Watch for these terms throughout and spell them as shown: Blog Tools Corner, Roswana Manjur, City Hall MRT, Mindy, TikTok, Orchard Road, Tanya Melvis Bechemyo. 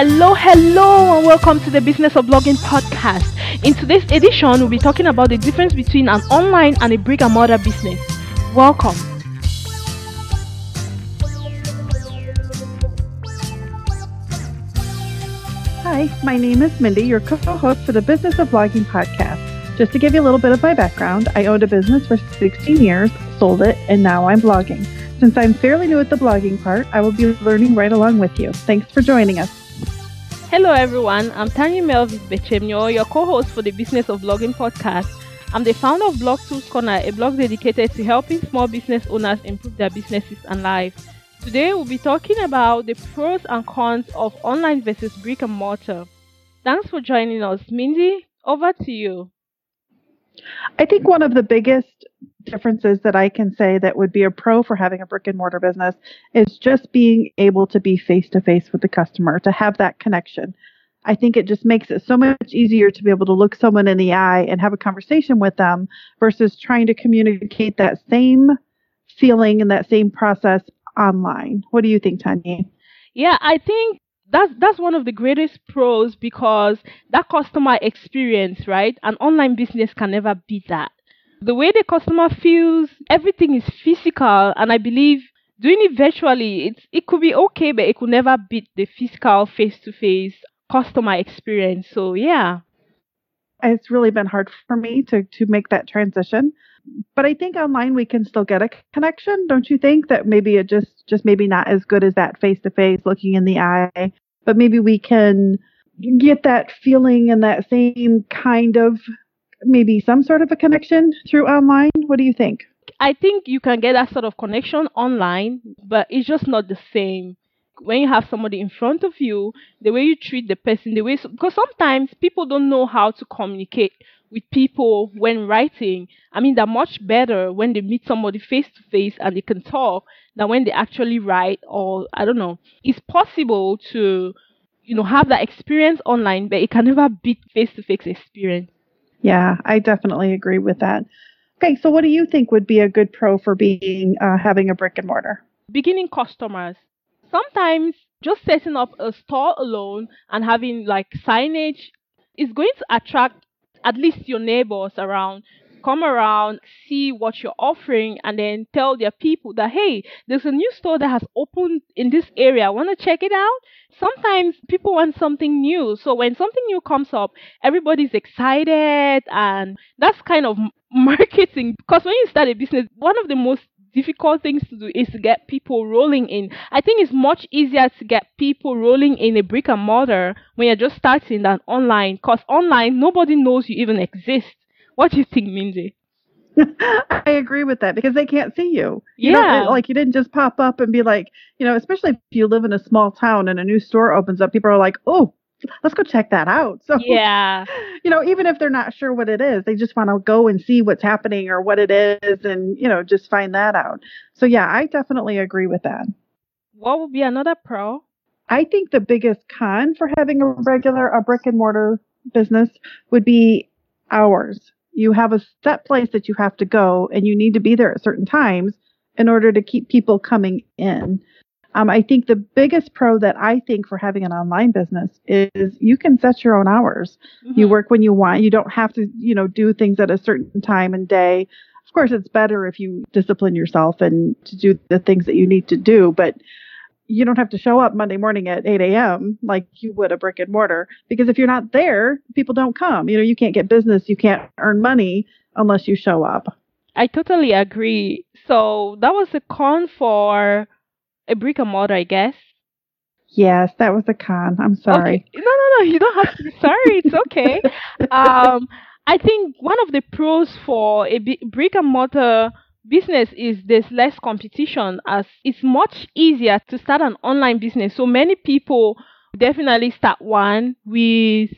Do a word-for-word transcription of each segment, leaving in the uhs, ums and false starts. Hello, hello, and welcome to the Business of Blogging podcast. In today's edition, we'll be talking about the difference between an online and a brick and mortar business. Welcome. Hi, my name is Mindy, your co-host for the Business of Blogging podcast. Just to give you a little bit of my background, I owned a business for sixteen years, sold it, and now I'm blogging. Since I'm fairly new at the blogging part, I will be learning right along with you. Thanks for joining us. Hello everyone, I'm Tanya Melvis Bechemyo, your co-host for the Business of Blogging podcast. I'm the founder of Blog Tools Corner, a blog dedicated to helping small business owners improve their businesses and lives. Today we'll be talking about the pros and cons of online versus brick and mortar. Thanks for joining us. Mindy, over to you. I think one of the biggest differences that I can say that would be a pro for having a brick and mortar business is just being able to be face to face with the customer, to have that connection. I think it just makes it so much easier to be able to look someone in the eye and have a conversation with them versus trying to communicate that same feeling and that same process online. What do you think, Tanya? Yeah, I think That's that's one of the greatest pros, because that customer experience, right? An online business can never beat that. The way the customer feels, everything is physical, and I believe doing it virtually, it's, it could be okay, but it could never beat the physical face-to-face customer experience. So, yeah. It's really been hard for me to, to make that transition. But I think online we can still get a connection, don't you think? That maybe it just, just maybe not as good as that face-to-face looking in the eye, but maybe we can get that feeling and that same kind of maybe some sort of a connection through online. What do you think? I think you can get that sort of connection online, but it's just not the same. When you have somebody in front of you, the way you treat the person, the way, because sometimes people don't know how to communicate with people when writing. I mean, they're much better when they meet somebody face-to-face and they can talk than when they actually write, or I don't know. It's possible to, you know, have that experience online, but it can never beat face-to-face experience. Yeah, I definitely agree with that. Okay, so what do you think would be a good pro for being uh, having a brick and mortar? Beginning customers. Sometimes just setting up a store alone and having like signage is going to attract at least your neighbors around. Come around, see what you're offering, and then tell their people that, hey, there's a new store that has opened in this area. Want to check it out? Sometimes people want something new. So when something new comes up, everybody's excited, and that's kind of marketing. Because when you start a business, one of the most difficult things to do is to get people rolling in. I think it's much easier to get people rolling in a brick and mortar when you're just starting than online, because online, nobody knows you even exist. What do you think, Mindy? I agree with that, because they can't see you. Yeah. You know, like, you didn't just pop up and be like, you know, especially if you live in a small town and a new store opens up, people are like, oh, let's go check that out. So, yeah, you know, even if they're not sure what it is, they just want to go and see what's happening or what it is and, you know, just find that out. So, yeah, I definitely agree with that. What would be another pro? I think the biggest con for having a regular, a brick and mortar business would be hours. You have a set place that you have to go, and you need to be there at certain times in order to keep people coming in. Um, I think the biggest pro that I think for having an online business is you can set your own hours. Mm-hmm. You work when you want. You don't have to, you know, do things at a certain time and day. Of course, it's better if you discipline yourself and to do the things that you need to do. But you don't have to show up Monday morning at eight a.m. like you would a brick and mortar, because if you're not there, people don't come. You know, you can't get business. You can't earn money unless you show up. I totally agree. So that was the con for a brick and mortar, I guess. Yes, that was a con. I'm sorry. Okay. No, no, no. You don't have to be sorry. It's okay. Um, I think one of the pros for a b- brick and mortar business is there's less competition, as it's much easier to start an online business. So many people definitely start one with,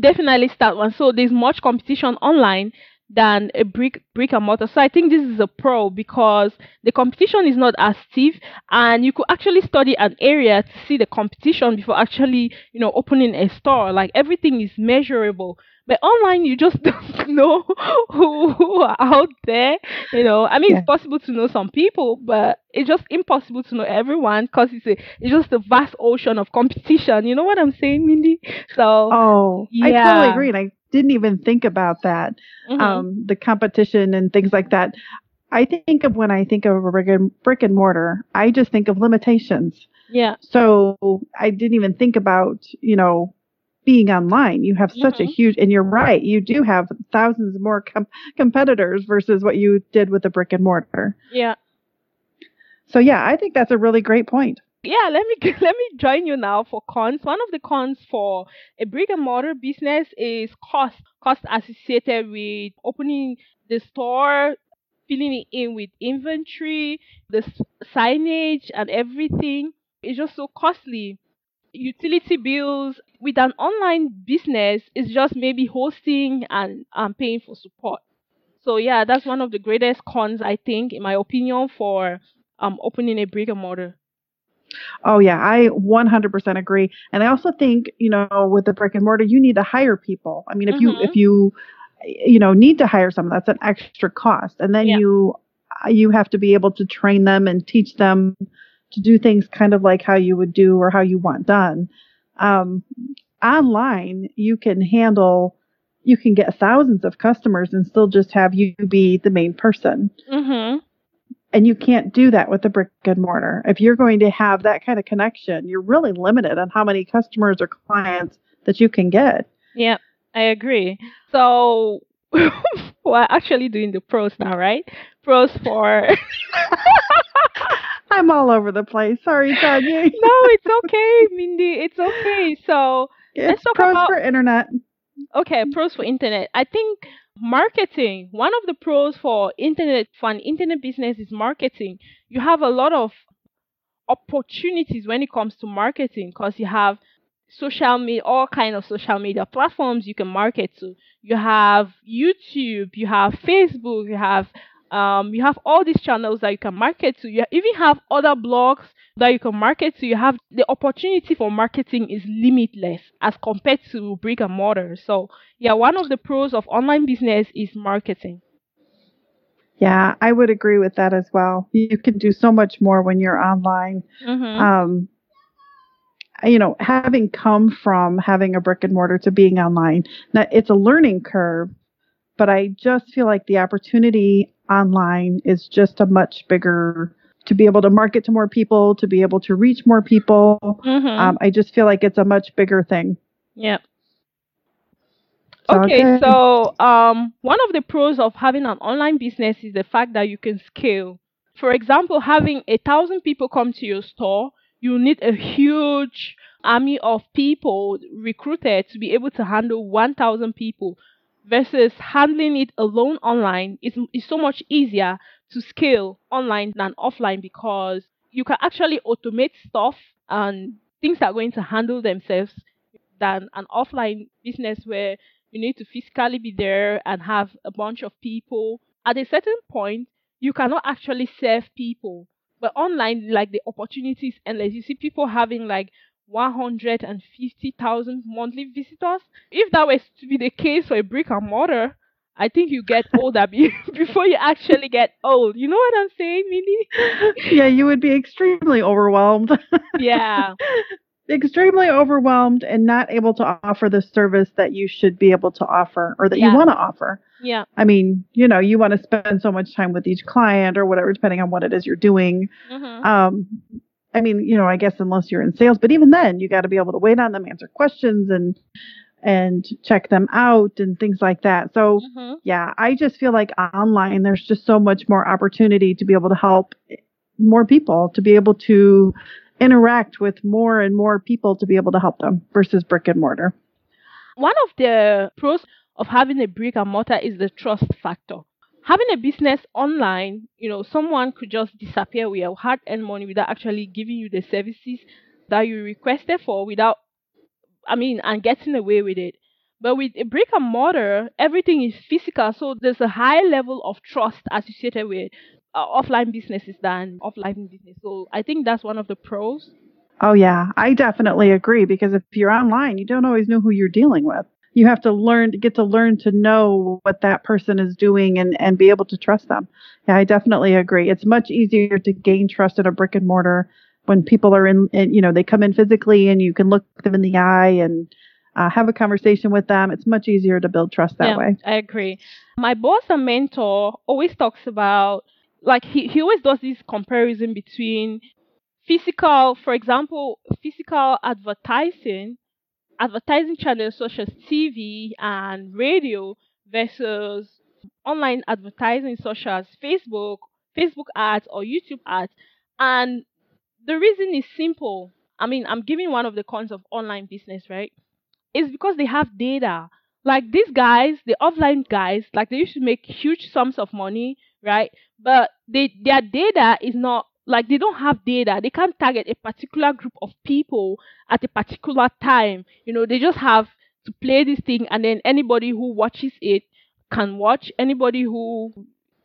definitely start one. So there's much competition online than a brick brick and mortar. So I think this is a pro because the competition is not as stiff, and you could actually study an area to see the competition before actually, you know, opening a store. Like everything is measurable. But online, you just don't know who, who are out there. You know, I mean, yeah. It's possible to know some people, but it's just impossible to know everyone because it's a, it's just a vast ocean of competition. You know what I'm saying, Mindy? So, oh, yeah. I totally agree. And I didn't even think about that, mm-hmm. um, the competition and things like that. I think of when I think of a brick and, brick and mortar, I just think of limitations. Yeah. So I didn't even think about, you know, being online, you have such mm-hmm. a huge, and you're right, you do have thousands more com- competitors versus what you did with the brick and mortar. Yeah. So yeah, I think that's a really great point. Yeah, let me let me join you now for cons. One of the cons for a brick and mortar business is cost, cost associated with opening the store, filling it in with inventory, the signage, and everything. It's just so costly. Utility bills. With an online business, it's just maybe hosting and, and paying for support. So yeah, that's one of the greatest cons, I think, in my opinion, for um, opening a brick and mortar. Oh yeah, I one hundred percent agree. And I also think, you know, with the brick and mortar, you need to hire people. I mean, if mm-hmm. you if you you know need to hire someone, that's an extra cost, and then yeah. you you have to be able to train them and teach them to do things kind of like how you would do or how you want done. Um, online, you can handle, you can get thousands of customers and still just have you be the main person. Mm-hmm. And you can't do that with the brick and mortar. If you're going to have that kind of connection, you're really limited on how many customers or clients that you can get. Yeah, I agree. So we're actually doing the pros now, right? Pros for... I'm all over the place. Sorry, Tanya. No, it's okay, Mindy. It's okay. So it's let's talk pros about... Pros for internet. Okay, pros for internet. I think marketing, one of the pros for internet, for an internet business is marketing. You have a lot of opportunities when it comes to marketing because you have social media, all kind of social media platforms you can market to. You have YouTube, you have Facebook, you have... Um, you have all these channels that you can market to. You even have other blogs that you can market to. You have the opportunity for marketing is limitless as compared to brick and mortar. So yeah, one of the pros of online business is marketing. Yeah, I would agree with that as well. You can do so much more when you're online. Mm-hmm. Um, you know, having come from having a brick and mortar to being online, now it's a learning curve, but I just feel like the opportunity online is just a much bigger to be able to market to more people, to be able to reach more people. Mm-hmm. Um, I just feel like it's a much bigger thing. Yeah. Okay, okay. So um, one of the pros of having an online business is the fact that you can scale. For example, having a thousand people come to your store, you need a huge army of people recruited to be able to handle one thousand people. Versus handling it alone online is is so much easier to scale online than offline because you can actually automate stuff and things are going to handle themselves than an offline business where you need to physically be there and have a bunch of people. At a certain point, you cannot actually serve people. But online, like the opportunities is endless. You see people having like one hundred fifty thousand monthly visitors. If that was to be the case for a brick and mortar, I think you get older be- before you actually get old. You know what I'm saying, Mindy? Yeah, you would be extremely overwhelmed. Yeah. Extremely overwhelmed and not able to offer the service that you should be able to offer or that yeah. you want to offer. Yeah. I mean, you know, you want to spend so much time with each client or whatever, depending on what it is you're doing. Mm-hmm. Um I mean, you know, I guess unless you're in sales, but even then you got to be able to wait on them, answer questions and and check them out and things like that. So, mm-hmm. yeah, I just feel like online there's just so much more opportunity to be able to help more people, to be able to interact with more and more people to be able to help them versus brick and mortar. One of the pros of having a brick and mortar is the trust factor. Having a business online, you know, someone could just disappear with your hard-earned money without actually giving you the services that you requested for without, I mean, and getting away with it. But with a brick and mortar, everything is physical, so there's a high level of trust associated with uh, offline businesses than offline business. So I think that's one of the pros. Oh, yeah, I definitely agree, because if you're online, you don't always know who you're dealing with. You have to learn to get to learn to know what that person is doing and, and be able to trust them. Yeah, I definitely agree. It's much easier to gain trust in a brick and mortar when people are in, in you know, they come in physically and you can look them in the eye and uh, have a conversation with them. It's much easier to build trust that yeah, way. I agree. My boss and mentor always talks about, like, he, he always does this comparison between physical, for example, physical advertising, advertising channels such as T V and radio versus online advertising such as Facebook, Facebook ads or YouTube ads. And the reason is simple. I mean, I'm giving one of the cons of online business, right? It's because they have data. Like these guys, the offline guys, like they used to make huge sums of money, right? But they, their data is not, like they don't have data. They can't target a particular group of people at a particular time. You know, they just have to play this thing, and then anybody who watches it can watch. Anybody who,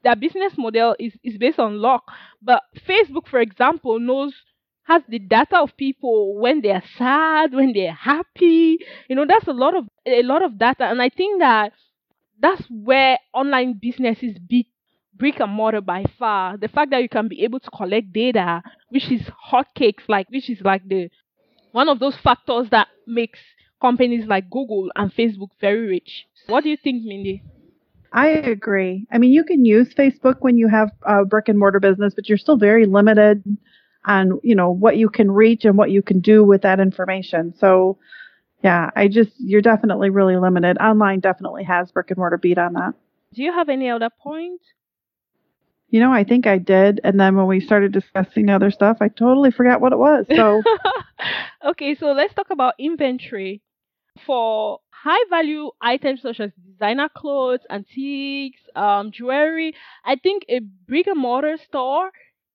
their business model is, is based on luck. But Facebook, for example, knows, has the data of people when they are sad, when they're happy. You know, that's a lot of a lot of data. And I think that that's where online businesses beat brick and mortar by far. The fact that you can be able to collect data, which is hotcakes, like which is like the one of those factors that makes companies like Google and Facebook very rich. What do you think, Mindy? I agree. I mean, you can use Facebook when you have a brick and mortar business, but you're still very limited on, you know, what you can reach and what you can do with that information. So, yeah, I just you're definitely really limited. Online definitely has brick and mortar beat on that. Do you have any other point? You know, I think I did. And then when we started discussing other stuff, I totally forgot what it was. So, okay, so let's talk about inventory. For high-value items such as designer clothes, antiques, um, jewelry, I think a brick-and-mortar store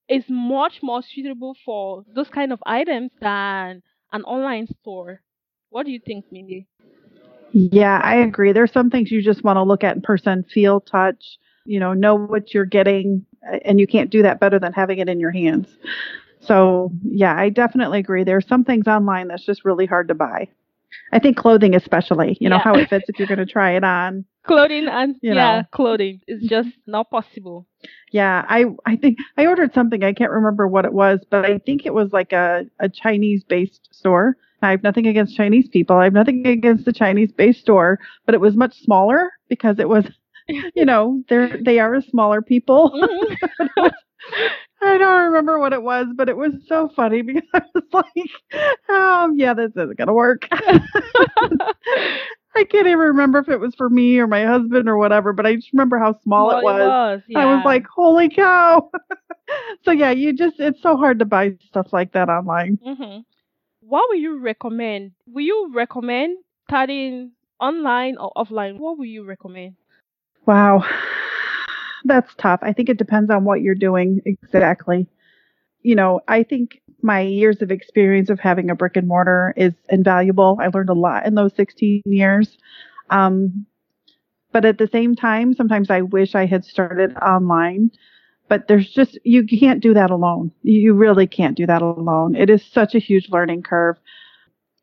is much more suitable for those kind of items than an online store. What do you think, Mindy? Yeah, I agree. There's some things you just want to look at in person, feel, touch, you know, know what you're getting, and you can't do that better than having it in your hands. So, yeah, I definitely agree. There are some things online that's just really hard to buy. I think clothing especially, you know, yeah. how it fits if you're going to try it on. Clothing and, you know. yeah, clothing is just not possible. Yeah, I, I think I ordered something. I can't remember what it was, but I think it was like a, a Chinese-based store. I have nothing against Chinese people. I have nothing against the Chinese-based store, but it was much smaller because it was, you know, they're, they are a smaller people. Mm-hmm. I don't remember what it was, but it was so funny because I was like, um, yeah, this isn't going to work. I can't even remember if it was for me or my husband or whatever, but I just remember how small well, it was. It was yeah. I was like, holy cow. So, yeah, you just, it's so hard to buy stuff like that online. Mm-hmm. What would you recommend? Will you recommend starting online or offline? What would you recommend? Wow, that's tough. I think it depends on what you're doing exactly. You know, I think my years of experience of having a brick and mortar is invaluable. I learned a lot in those sixteen years. Um, but at the same time, sometimes I wish I had started online. But there's just, you can't do that alone. You really can't do that alone. It is such a huge learning curve.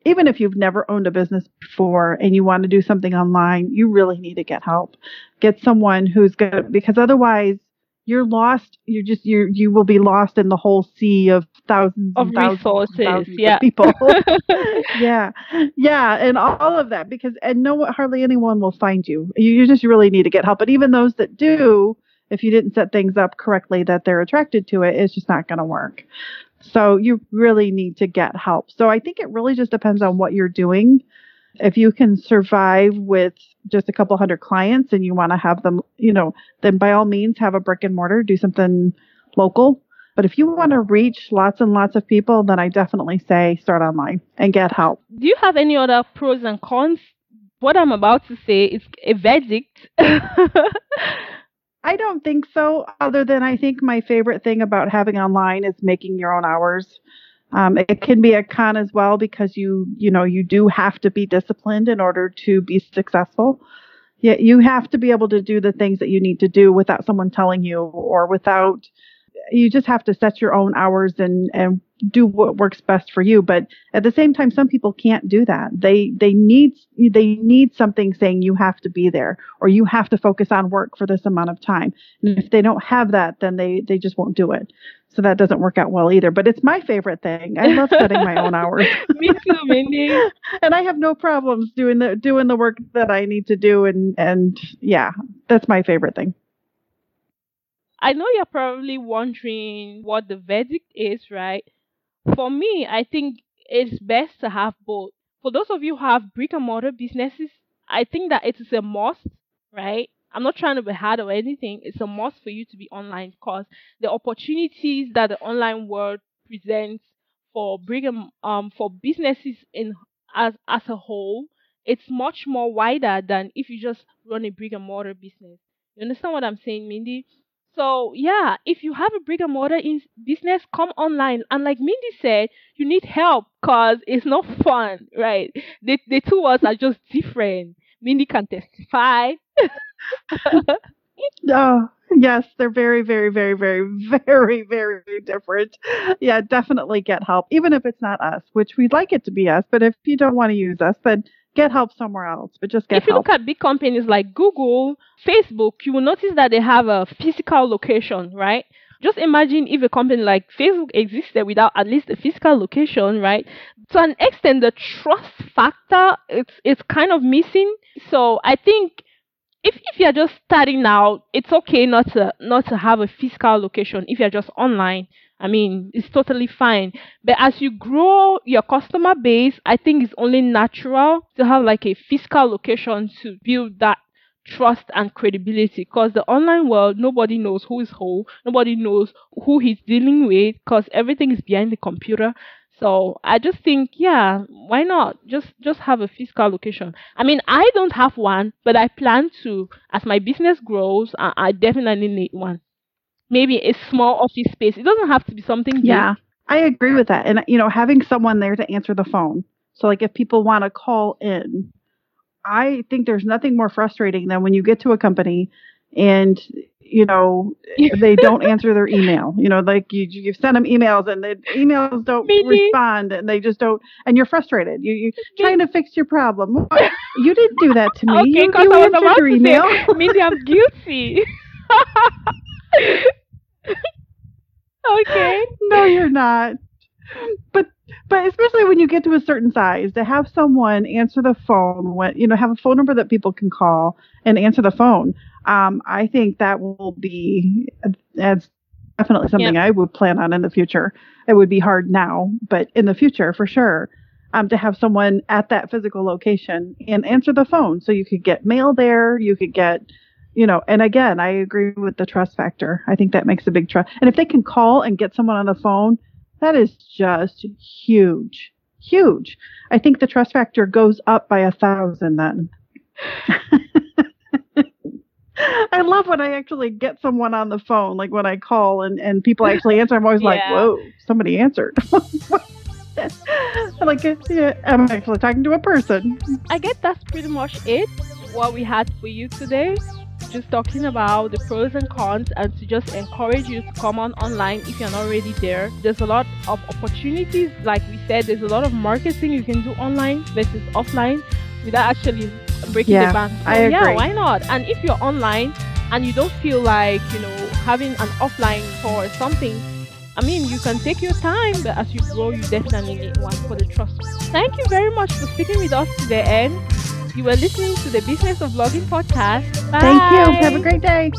Even if you've never owned a business before and you want to do something online, you really need to get help. Get someone who's good, because otherwise you're lost. You just you you will be lost in the whole sea of thousands of and thousands resources, and thousands yeah. of people. yeah, yeah, and all of that because and no hardly anyone will find you. you. You just really need to get help. But even those that do, if you didn't set things up correctly, that they're attracted to it, it's just not going to work. So you really need to get help. So I think it really just depends on what you're doing. If you can survive with just a couple hundred clients and you want to have them, you know, then by all means have a brick and mortar, do something local. But if you want to reach lots and lots of people, then I definitely say start online and get help. Do you have any other pros and cons? What I'm about to say is a verdict. I don't think so, other than I think my favorite thing about having online is making your own hours. Um, it can be a con as well, because you, you know, you do have to be disciplined in order to be successful. Yet you have to be able to do the things that you need to do without someone telling you, or without, you just have to set your own hours and, and do what works best for you. But at the same time, some people can't do that. They, they need, they need something saying you have to be there, or you have to focus on work for this amount of time. And if they don't have that, then they, they just won't do it. So that doesn't work out well either. But it's my favorite thing. I love setting my own hours. Me too, Mindy. And I have no problems doing the doing the work that I need to do. And, and yeah, that's my favorite thing. I know you're probably wondering what the verdict is, right? For me, I think it's best to have both. For those of you who have brick and mortar businesses, I think that it is a must, right? I'm not trying to be hard or anything. It's a must for you to be online, because the opportunities that the online world presents for brick and, um for businesses in as as a whole, it's much more wider than if you just run a brick and mortar business. You understand what I'm saying, Mindy? So, yeah, if you have a brick and mortar in business, come online. And like Mindy said, you need help, because it's not fun, right? The, the two words are just different. Mindy can testify. Oh, yes, they're very, very, very, very, very, very different. Yeah, definitely get help, even if it's not us, which we'd like it to be us. But if you don't want to use us, then get help somewhere else, but just get help. If you help. Look at big companies like Google, Facebook, you will notice that they have a physical location, right? Just imagine if a company like Facebook existed without at least a physical location, right? To an extent, the trust factor, it's it's kind of missing. So I think if if you're just starting out, it's okay not to not to have a physical location. If you're just online, I mean, it's totally fine. But as you grow your customer base, I think it's only natural to have like a physical location to build that trust and credibility. Because the online world, nobody knows who is who. Nobody knows who he's dealing with, because everything is behind the computer. So I just think, yeah, why not? Just just have a physical location. I mean, I don't have one, but I plan to. As my business grows, I, I definitely need one. Maybe a small office space. It doesn't have to be something big. Yeah, I agree with that. And, you know, having someone there to answer the phone. So, like, if people want to call in, I think there's nothing more frustrating than when you get to a company and, you know, they don't answer their email. You know, like, you, you've sent them emails and the emails don't Mindy. respond, and they just don't. And you're frustrated. You, you're trying to fix your problem. You didn't do that to me. Okay, you you I was answered your email. Say, Mindy, I'm guilty. Okay. No, you're not. But but especially when you get to a certain size, to have someone answer the phone, when, you know, have a phone number that people can call and answer the phone. Um, I think that will be that's definitely something yeah. I would plan on in the future. It would be hard now, but in the future for sure. Um, to have someone at that physical location and answer the phone, so you could get mail there, you could get. You know, and again, I agree with the trust factor. I think that makes a big trust. And if they can call and get someone on the phone, that is just huge, huge. I think the trust factor goes up by a thousand then. I love when I actually get someone on the phone, like when I call and, and people actually answer. I'm always yeah. like, whoa, somebody answered. Like, yeah, I'm actually talking to a person. I guess that's pretty much it, what we had for you today. Just talking about the pros and cons, and to just encourage you to come on online if you're not already there. There's a lot of opportunities. Like we said, there's a lot of marketing you can do online versus offline without actually breaking yeah, the bank. So, I agree. Yeah, why not? And if you're online and you don't feel like, you know, having an offline or something, I mean, you can take your time, but as you grow, you definitely need one for the trust. Thank you very much for speaking with us today, Anne. You were listening to the Business of Blogging podcast. Bye. Thank you. Have a great day.